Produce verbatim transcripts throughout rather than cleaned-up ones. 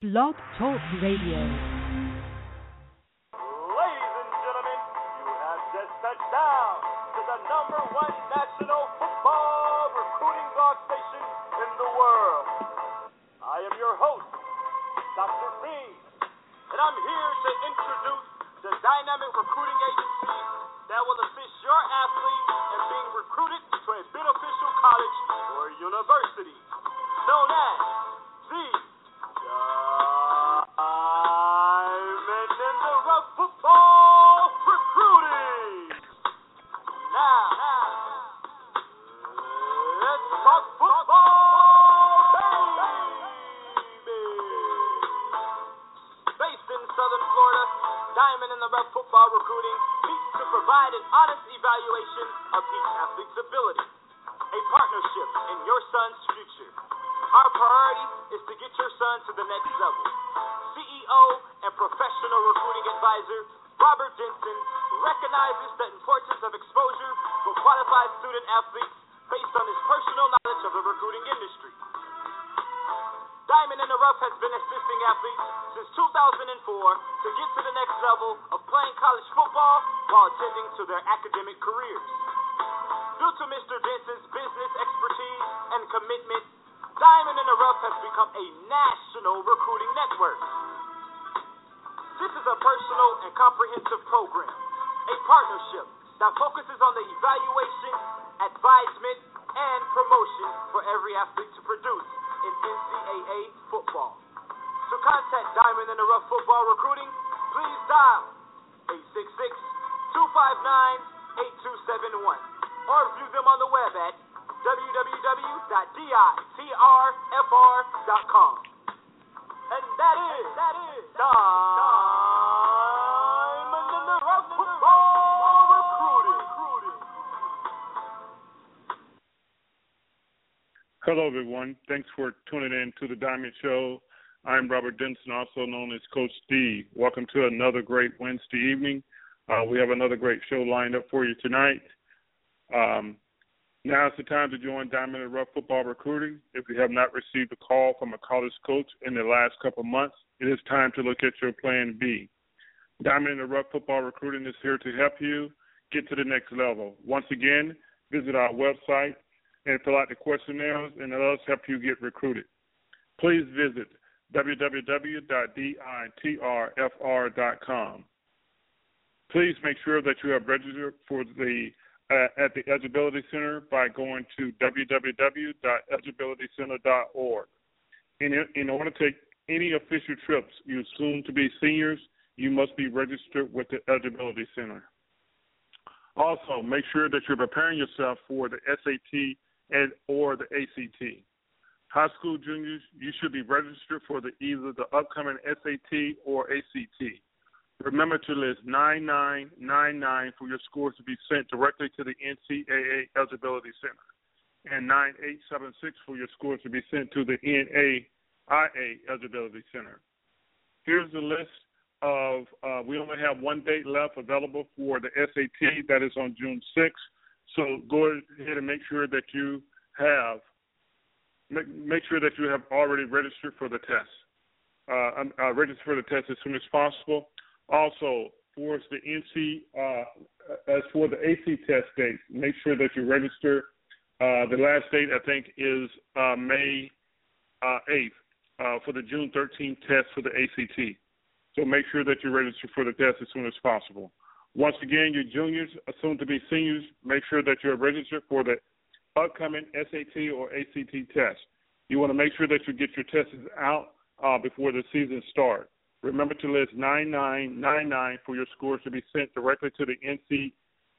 Blog Talk Radio. Ladies and gentlemen, you have just touched down to the number one national football recruiting blog station in the world. I am your host, Doctor B, and I'm here to introduce the dynamic recruiting agency that will assist your athlete in being recruited to a beneficial college or university, known as the Diamond In The Rough Football Recruiting. Now, now let's talk football, baby. Based in Southern Florida, Diamond In The Rough Football Recruiting seeks to provide an honest evaluation of each athlete's ability, a partnership in your son's future. Our priority is to get your son to the next level. C E O and professional recruiting advisor Robert Denson recognizes the importance of exposure for qualified student athletes based on his personal knowledge of the recruiting industry. Diamond In The Rough has been assisting athletes since two thousand four to get to the next level of playing college football while attending to their academic careers. Due to Mister Denson's business expertise and commitment, Diamond In The Rough has become a national recruiting network. This is a personal and comprehensive program, a partnership that focuses on the evaluation, advisement, and promotion for every athlete to produce in N C double A football. To contact Diamond In The Rough Football Recruiting, please dial eight six six, two five nine, eight two seven one or view them on the web at w w w dot ditrfr dot com. And that is, that is, Diamond In The Rough Football Recruiting. Hello, everyone. Thanks for tuning in to the Diamond Show. I'm Robert Denson, also known as Coach D. Welcome to another great Wednesday evening. Uh, we have another great show lined up for you tonight. Um, Now is the time to join Diamond In The Rough Football Recruiting. If you have not received a call from a college coach in the last couple of months, it is time to look at your plan B. Diamond In The Rough Football Recruiting is here to help you get to the next level. Once again, visit our website and fill out the questionnaires and let us help you get recruited. Please visit w w w dot ditrfr dot com. Please make sure that you have registered for the Uh, at the Eligibility Center by going to w w w dot eligibility center dot org. In, in order to take any official trips, you soon-to-be seniors, you must be registered with the Eligibility Center. Also, make sure that you're preparing yourself for the S A T and or the A C T. High school juniors, you should be registered for the either the upcoming S A T or A C T. Remember to list nine nine nine nine for your scores to be sent directly to the N C double A Eligibility Center and nine eight seven six for your scores to be sent to the N A I A Eligibility Center. Here's the list of uh, – we only have one date left available for the S A T. That is on June sixth. So go ahead and make sure that you have make, make sure that you have already registered for the test. Uh, uh, register for the test as soon as possible. Also, for the N C, uh, as for the A C test date, make sure that you register. Uh, the last date, I think, is uh, May uh, eighth uh, for the June thirteenth test for the A C T. So make sure that you register for the test as soon as possible. Once again, your juniors, soon-to-be seniors, make sure that you're registered for the upcoming S A T or A C T test. You want to make sure that you get your tests out uh, before the season starts. Remember to list nine nine nine nine for your scores to be sent directly to the N C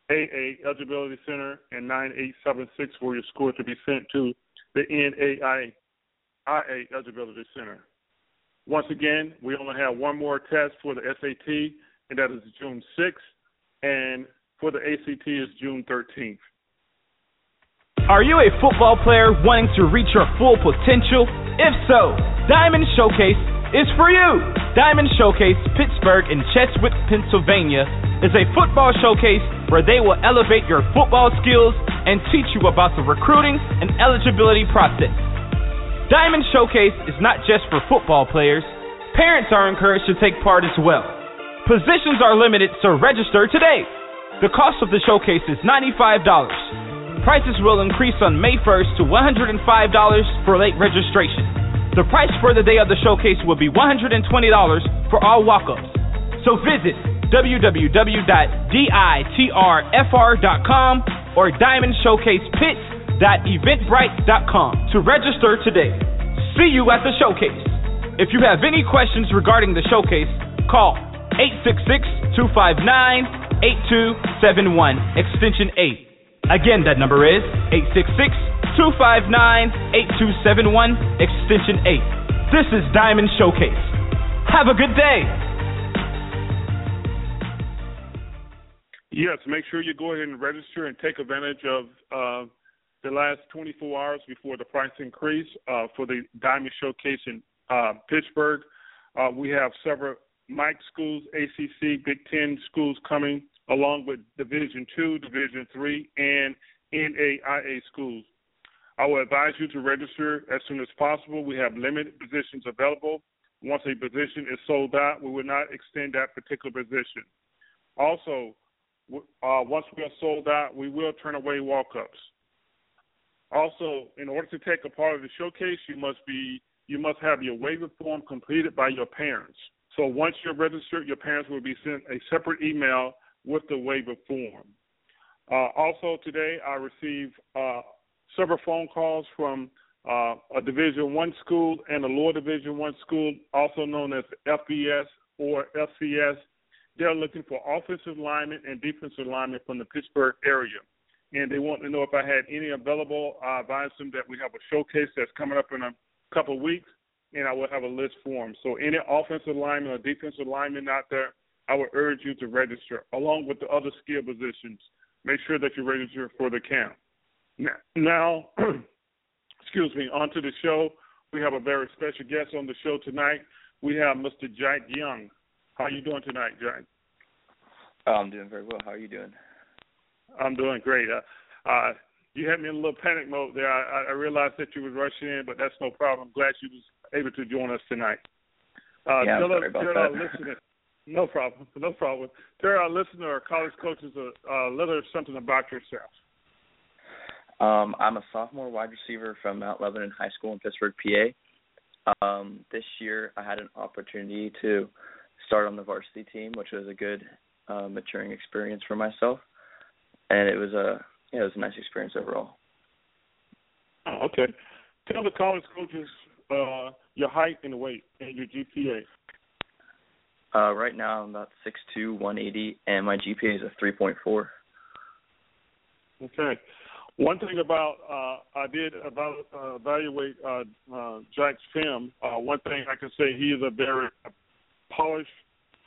double A Eligibility Center and nine eight seven six for your score to be sent to the N A I A Eligibility Center. Once again, we only have one more test for the S A T, and that is June sixth, and for the A C T is June thirteenth. Are you a football player wanting to reach your full potential? If so, Diamond Showcase is for you. Diamond Showcase Pittsburgh in Cheswick, Pennsylvania is a football showcase where they will elevate your football skills and teach you about the recruiting and eligibility process. Diamond Showcase is not just for football players. Parents are encouraged to take part as well. Positions are limited, so register today. The cost of the showcase is ninety-five dollars. Prices will increase on May first to one hundred five dollars for late registration. The price for the day of the showcase will be one hundred twenty dollars for all walk-ups. So visit w w w dot ditrfr dot com or diamond showcase pit dot eventbrite dot com to register today. See you at the showcase. If you have any questions regarding the showcase, call eight six six, two five nine, eight two seven one, extension eight. Again, that number is eight six six, two five nine, eight two seven one, extension eight. This is Diamond Showcase. Have a good day. Yes, make sure you go ahead and register and take advantage of uh, the last twenty-four hours before the price increase uh, for the Diamond Showcase in uh, Pittsburgh. Uh, we have several MIC schools, A C C, Big Ten schools coming, along with Division two, Division three, and N A I A schools. I will advise you to register as soon as possible. We have limited positions available. Once a position is sold out, we will not extend that particular position. Also, uh, once we are sold out, we will turn away walk-ups. Also, in order to take a part of the showcase, you must be you must have your waiver form completed by your parents. So once you're registered, your parents will be sent a separate email with the waiver form. Uh, also today, I received uh, several phone calls from uh, a Division I school and a lower Division I school, also known as F B S or F C S. They're looking for offensive linemen and defensive linemen from the Pittsburgh area, and they want to know if I had any available. I advised them that we have a showcase that's coming up in a couple of weeks, and I will have a list for them. So any offensive lineman or defensive lineman out there, I would urge you to register, along with the other skill positions. Make sure that you register for the camp. Now, now excuse me, on to the show. We have a very special guest on the show tonight. We have Mister Jack Young. How are you doing tonight, Jack? Oh, I'm doing very well. How are you doing? I'm doing great. Uh, uh, you had me in a little panic mode there. I, I realized that you were rushing in, but that's no problem. I'm glad you was able to join us tonight. Uh, yeah, I'm sorry about that. No problem. No problem. Tell our listener or college coaches a, a little something about yourself. Um, I'm a sophomore wide receiver from Mount Lebanon High School in Pittsburgh, P A. Um, this year I had an opportunity to start on the varsity team, which was a good uh, maturing experience for myself, and it was a you know, it was a nice experience overall. Oh, okay. Tell the college coaches uh, your height and weight and your G P A. Uh, right now, I'm about six two, one eighty, and my G P A is a three point four. Okay. One thing about uh, I did about, uh, evaluate uh, uh, Jack's film. Uh, one thing I can say, he is a very polished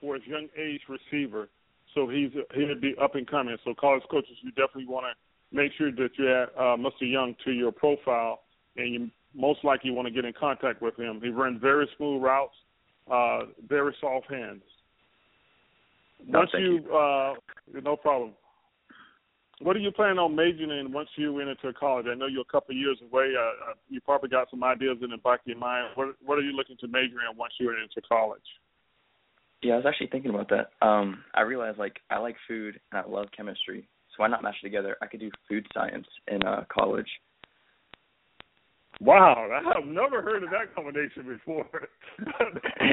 for his young age receiver, so he's he'll be up and coming. So college coaches, you definitely want to make sure that you add uh, Mister Young to your profile, and you most likely want to get in contact with him. He runs very smooth routes. Uh, very soft hands. Once no, you, you. Uh, no problem. What are you planning on majoring in once you enter into college? I know you're a couple of years away. Uh, you probably got some ideas in the back of your mind. What, what are you looking to major in once you enter into college? Yeah, I was actually thinking about that. Um, I realized like I like food and I love chemistry, so why not mash it together? I could do food science in uh, college. Wow, I've never heard of that combination before.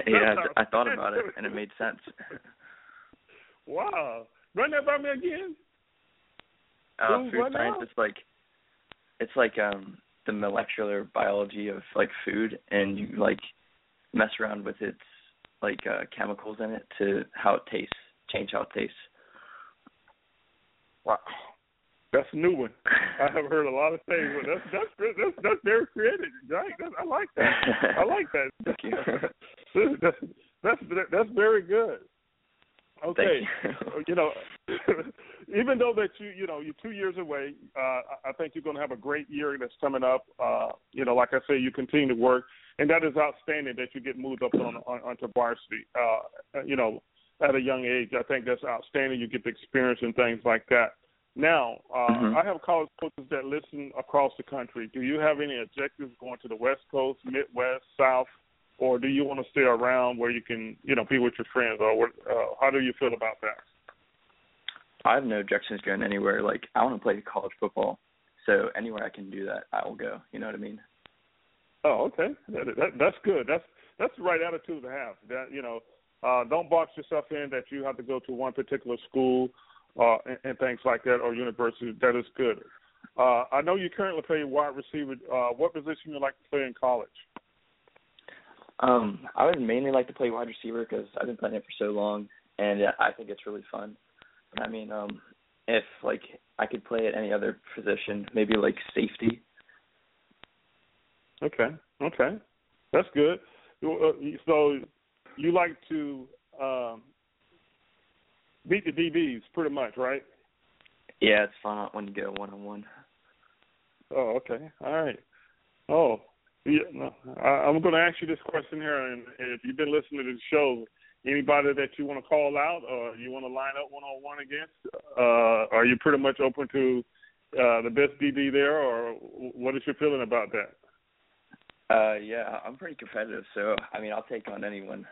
Yeah, I thought about it, and it made sense. Wow. Run that by me again. Uh, Ooh, food science is like, it's like um, the molecular biology of, like, food, and you, like, mess around with its, like, uh, chemicals in it to how it tastes, change how it tastes. Wow. That's a new one. I have heard a lot of things, but that's that's that's, that's very creative, right? That's, I like that. I like that. Thank you. that's, that's that's very good. Okay, you. you know, even though that you you know you're two years away, uh, I think you're going to have a great year that's coming up. Uh, you know, like I say, you continue to work, and that is outstanding that you get moved up on, on onto varsity. Uh, you know, at a young age, I think that's outstanding. You get the experience and things like that. Now, uh, mm-hmm. I have college coaches that listen across the country. Do you have any objectives going to the West Coast, Midwest, South, or do you want to stay around where you can, you know, be with your friends? Or uh, how do you feel about that? I have no objections going anywhere. Like, I want to play college football, so anywhere I can do that, I will go. You know what I mean? Oh, okay. That, that, that's good. That's that's the right attitude to have. That you know, uh, don't box yourself in that you have to go to one particular school uh, and, and things like that, or university. That is good. Uh, I know you currently play wide receiver. Uh, what position do you like to play in college? Um, I would mainly like to play wide receiver because I've been playing it for so long, and I think it's really fun. But, I mean, um, if, like, I could play at any other position, maybe, like, safety. Okay, okay. That's good. So you like to um, beat the D Bs pretty much, right? Yeah, it's fun when you go one-on-one. Oh, okay. All right. Oh, yeah, no, I, I'm going to ask you this question here, and, and if you've been listening to the show, anybody that you want to call out or you want to line up one-on-one against, uh, are you pretty much open to uh, the best D B there, or what is your feeling about that? Uh, yeah, I'm pretty competitive, so, I mean, I'll take on anyone.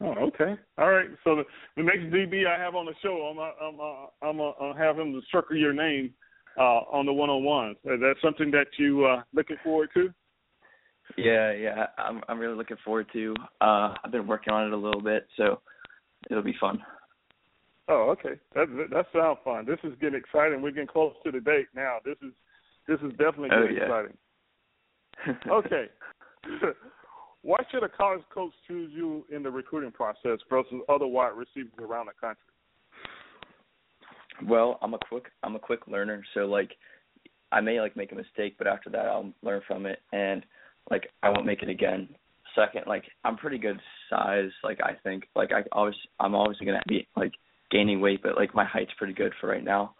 Oh, okay. All right. So the, the next D B I have on the show, I'm I'm I'm I'll have him circle your name uh, on the one-on-ones. Is that something that you uh, looking forward to? Yeah, yeah. I'm I'm really looking forward to. Uh, I've been working on it a little bit, so it'll be fun. Oh, okay. That that sounds fun. This is getting exciting. We're getting close to the date now. This is this is definitely getting oh, yeah. exciting. Okay. Why should a college coach choose you in the recruiting process versus other wide receivers around the country? Well, I'm a quick I'm a quick learner, so like I may like make a mistake, but after that I'll learn from it, and like I won't make it again. Second, like I'm pretty good size, like I think like I always I'm always gonna be like gaining weight, but like my height's pretty good for right now.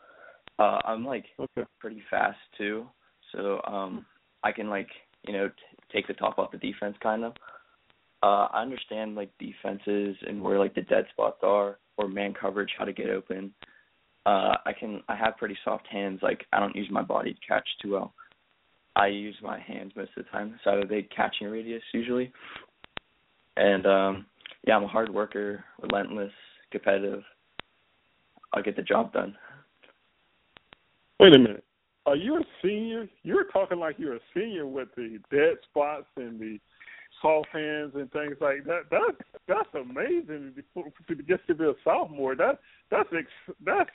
Uh, I'm like okay. pretty fast too, so um, I can like. you know, t- take the top off the defense kind of. Uh, I understand, like, defenses and where, like, the dead spots are or man coverage, how to get open. Uh, I can – I have pretty soft hands. Like, I don't use my body to catch too well. I use my hands most of the time, so I have a big catching radius usually. And, um, yeah, I'm a hard worker, relentless, competitive. I'll get the job done. Wait a minute. Are you a senior? You're talking like you're a senior with the dead spots and the soft hands and things like that. That's that's amazing to get to be a sophomore. That that's that's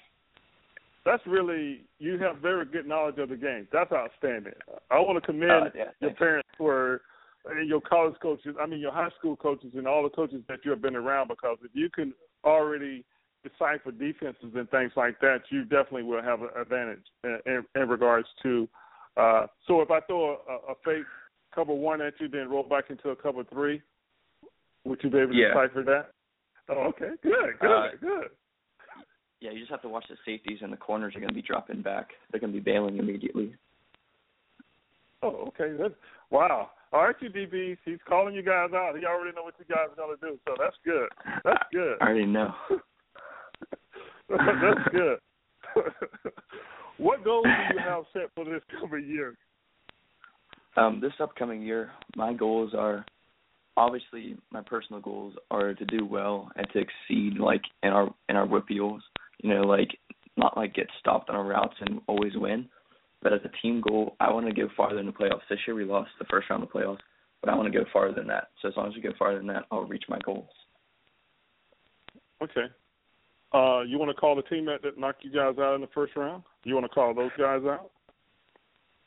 that's really you have very good knowledge of the game. That's outstanding. I want to commend uh, yeah, your parents for and your college coaches. I mean your high school coaches and all the coaches that you have been around, because if you can already decipher defenses and things like that, you definitely will have an advantage in, in, in regards to. Uh, so if I throw a, a fake cover one at you, then roll back into a cover three, would you be able to yeah. decipher that? Oh, okay, good, good, uh, good. Yeah, you just have to watch the safeties, and the corners are going to be dropping back. They're going to be bailing immediately. Oh, okay. That's, wow. All right, you D Bs, he's calling you guys out. He already know what you guys are going to do, so that's good. That's good. I already know. That's good. What goals do you have set for this coming year? Um, this upcoming year, my goals are obviously my personal goals are to do well and to exceed like in our in our whippeals. You know, like not like get stopped on our routes and always win. But as a team goal, I want to go farther in the playoffs. This year we lost the first round of the playoffs, but I want to go farther than that. So as long as we go farther than that, I'll reach my goals. Okay. Uh, you want to call the team that, that knocked you guys out in the first round? You want to call those guys out?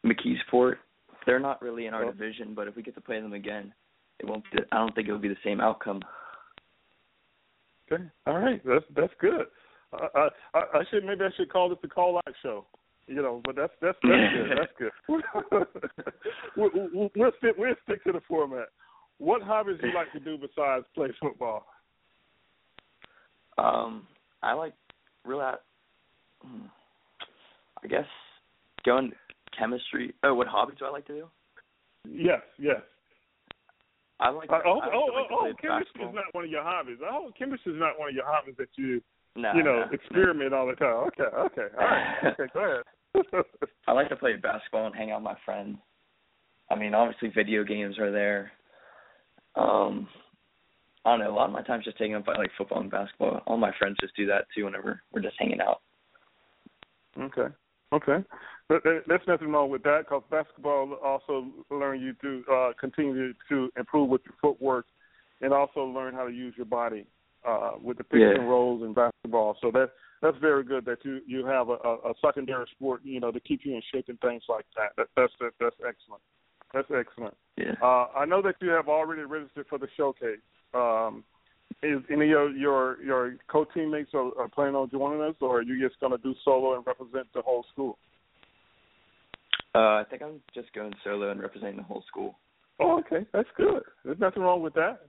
McKees Fort. They're not really in our oh. division, but if we get to play them again, it won't. Be, I don't think it will be the same outcome. Okay. All right. That's that's good. Uh, I, I should maybe I should call this the call out show. You know, but that's that's that's good. That's good. we'll, we'll stick we'll stick to the format. What hobbies do you like to do besides play football? Um. I like real out, I guess, going chemistry. Oh, what hobbies do I like to do? Yes, yes. I like. Uh, oh, I oh, like oh, oh chemistry is not one of your hobbies. Oh, chemistry is not one of your hobbies that you, no, you know, no, experiment no. all the time. Okay, okay, all right, okay, go ahead. I like to play basketball and hang out with my friends. I mean, obviously, video games are there. Um, I don't know. A lot of my time's just taken up by like football and basketball. All my friends just do that too. Whenever we're just hanging out. Okay. Okay. But there's nothing wrong with that because basketball also learn you to uh, continue to improve with your footwork and also learn how to use your body uh, with the picks yeah. and rolls in basketball. So that that's very good that you, you have a, a secondary sport, you know, to keep you in shape and things like that. that that's that, that's excellent. That's excellent. Yeah. Uh, I know that you have already registered for the showcase. Um, is any of your your co-teammates are, are planning on joining us, or are you just going to do solo and represent the whole school? Uh, I think I'm just going solo and representing the whole school. Oh, okay. That's good. There's nothing wrong with that.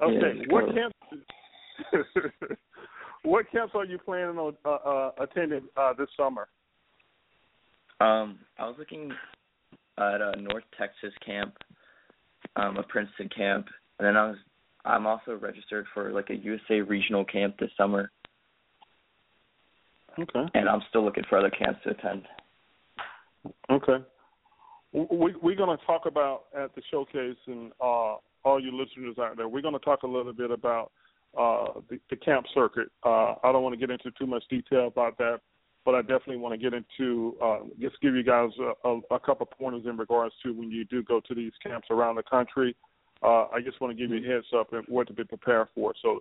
Okay. Yeah, what camps? What camps are you planning on uh, uh, attending uh, this summer? Um, I was looking at a North Texas camp, um, a Princeton camp, and then I was. I'm also registered for like a U S A regional camp this summer. Okay. And I'm still looking for other camps to attend. Okay. We, we're going to talk about at the showcase, and uh, all you listeners out there, we're going to talk a little bit about uh, the, the camp circuit. Uh, I don't want to get into too much detail about that, but I definitely want to get into uh, just give you guys a, a, a couple pointers in regards to when you do go to these camps around the country. Uh, I just want to give you a heads up and what to be prepared for. So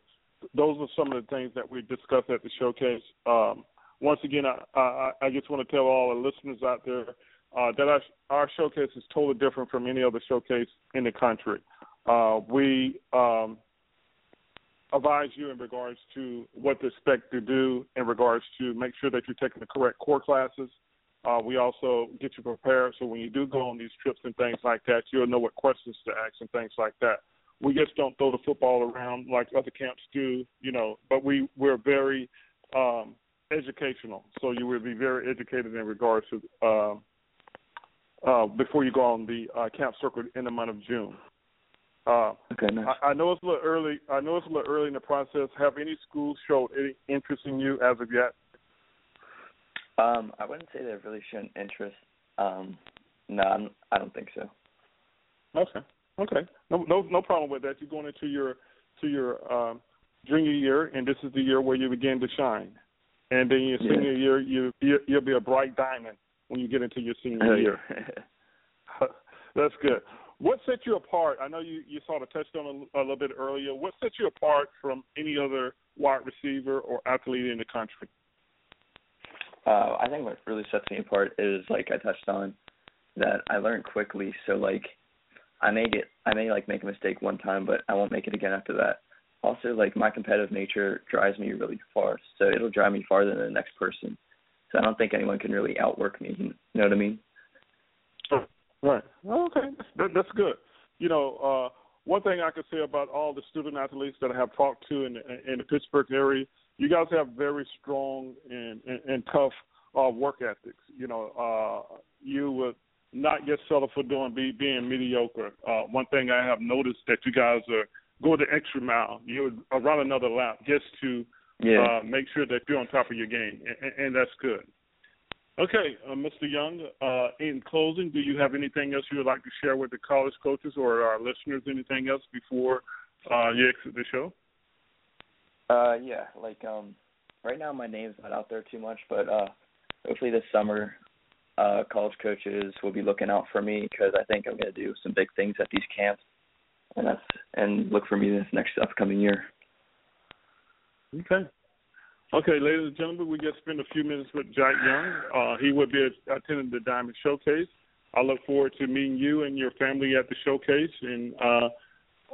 those are some of the things that we discussed at the showcase. Um, once again, I, I, I just want to tell all the listeners out there uh, that our, our showcase is totally different from any other showcase in the country. Uh, we um, advise you in regards to what to expect to do in regards to make sure that you're taking the correct core classes. Uh, we also get you prepared so when you do go on these trips and things like that, you'll know what questions to ask and things like that. We just don't throw the football around like other camps do, you know, but we, we're very um, educational. So you will be very educated in regards to uh, uh, before you go on the uh, camp circuit in the month of June. Uh, okay, nice. I, I know it's a little early. I know it's a little early in the process. Have any schools showed any interest in you as of yet? Um, I wouldn't say they've really shown interest. Um, no, I'm, I don't think so. Okay, okay, no, no, no problem with that. You're going into your to your um, junior year, and this is the year where you begin to shine. And then your senior yeah. year, you, you you'll be a bright diamond when you get into your senior year. That's good. What set you apart? I know you, you sort of touched on a, a little bit earlier. What set you apart from any other wide receiver or athlete in the country? Uh, I think what really sets me apart is, like I touched on, that I learn quickly. So, like, I may get, I may like make a mistake one time, but I won't make it again after that. Also, like, my competitive nature drives me really far, so it'll drive me farther than the next person. So I don't think anyone can really outwork me. You know what I mean? Oh, right. Okay, that's, that's good. You know, uh, one thing I could say about all the student athletes that I have talked to in in the Pittsburgh area. You guys have very strong and, and, and tough uh, work ethics. You know, uh, you would not get settled for doing be, being mediocre. Uh, one thing I have noticed that you guys are go the extra mile. You would run another lap just to yeah. uh, make sure that you're on top of your game, and, and that's good. Okay, uh, Mister Young, uh, in closing, do you have anything else you would like to share with the college coaches or our listeners, anything else before uh, you exit the show? Uh, yeah, like um, right now my name's not out there too much, but uh, hopefully this summer uh, college coaches will be looking out for me because I think I'm going to do some big things at these camps, and that's and look for me this next upcoming year. Okay. Okay, ladies and gentlemen, we just spent a few minutes with Jack Young. Uh, he will be attending the Diamond Showcase. I look forward to meeting you and your family at the showcase, and uh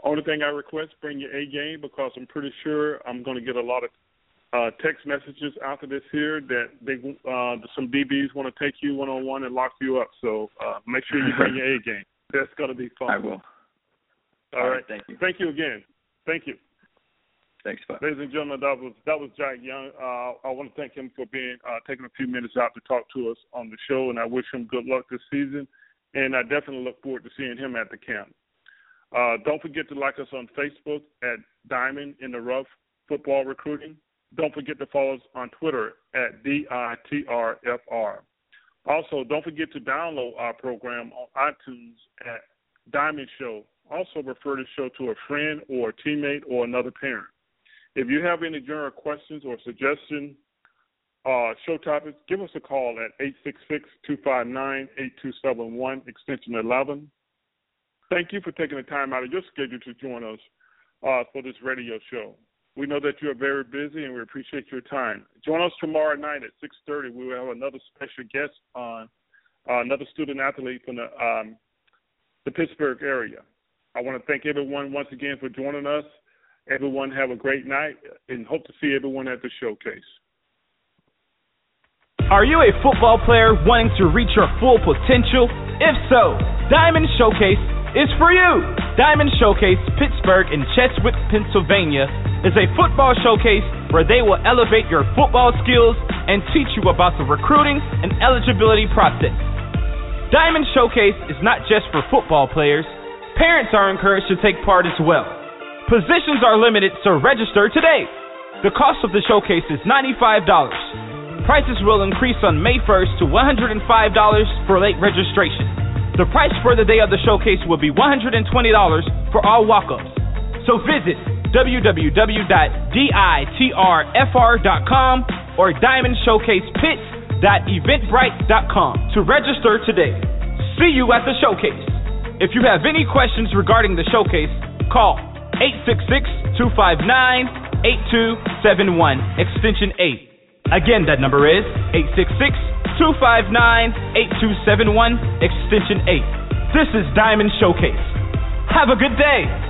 only thing I request, bring your A game because I'm pretty sure I'm going to get a lot of uh, text messages after this here that they uh, some D Bs want to take you one on one and lock you up. So uh, make sure you bring your A game. That's going to be fun. I will. All, All right. right. Thank you. Thank you again. Thank you. Thanks, bud. Ladies and gentlemen, that was that was Jack Young. Uh, I want to thank him for being uh, taking a few minutes out to talk to us on the show, and I wish him good luck this season. And I definitely look forward to seeing him at the camp. Uh, don't forget to like us on Facebook at Diamond in the Rough Football Recruiting. Don't forget to follow us on Twitter at D I T R F R. Also, don't forget to download our program on iTunes at Diamond Show also refer the show to a friend or a teammate or another parent. If you have any general questions or suggestions, uh, show topics, give us a call at eight six six, two five nine, eight two seven one, extension eleven. Thank you for taking the time out of your schedule to join us uh, for this radio show. We know that you are very busy, and we appreciate your time. Join us tomorrow night at six thirty. We will have another special guest on, uh, another student-athlete from the, um, the Pittsburgh area. I want to thank everyone once again for joining us. Everyone have a great night, and hope to see everyone at the showcase. Are you a football player wanting to reach your full potential? If so, Diamond Showcase is for you. Diamond Showcase Pittsburgh in Cheswick, Pennsylvania is a football showcase where they will elevate your football skills and teach you about the recruiting and eligibility process. Diamond Showcase is not just for football players. Parents are encouraged to take part as well. Positions are limited, so register today. The cost of the showcase is ninety-five dollars. Prices will increase on May first to one hundred five dollars for late registration. The price for the day of the showcase will be one hundred twenty dollars for all walk-ups. So visit w w w dot ditrfr dot com or diamond showcase pits dot eventbrite dot com to register today. See you at the showcase. If you have any questions regarding the showcase, call eight six six, two five nine, eight two seven one, extension eight. Again, that number is eight six six, two five nine, eight two seven one, extension eight. This is Diamond Showcase. Have a good day.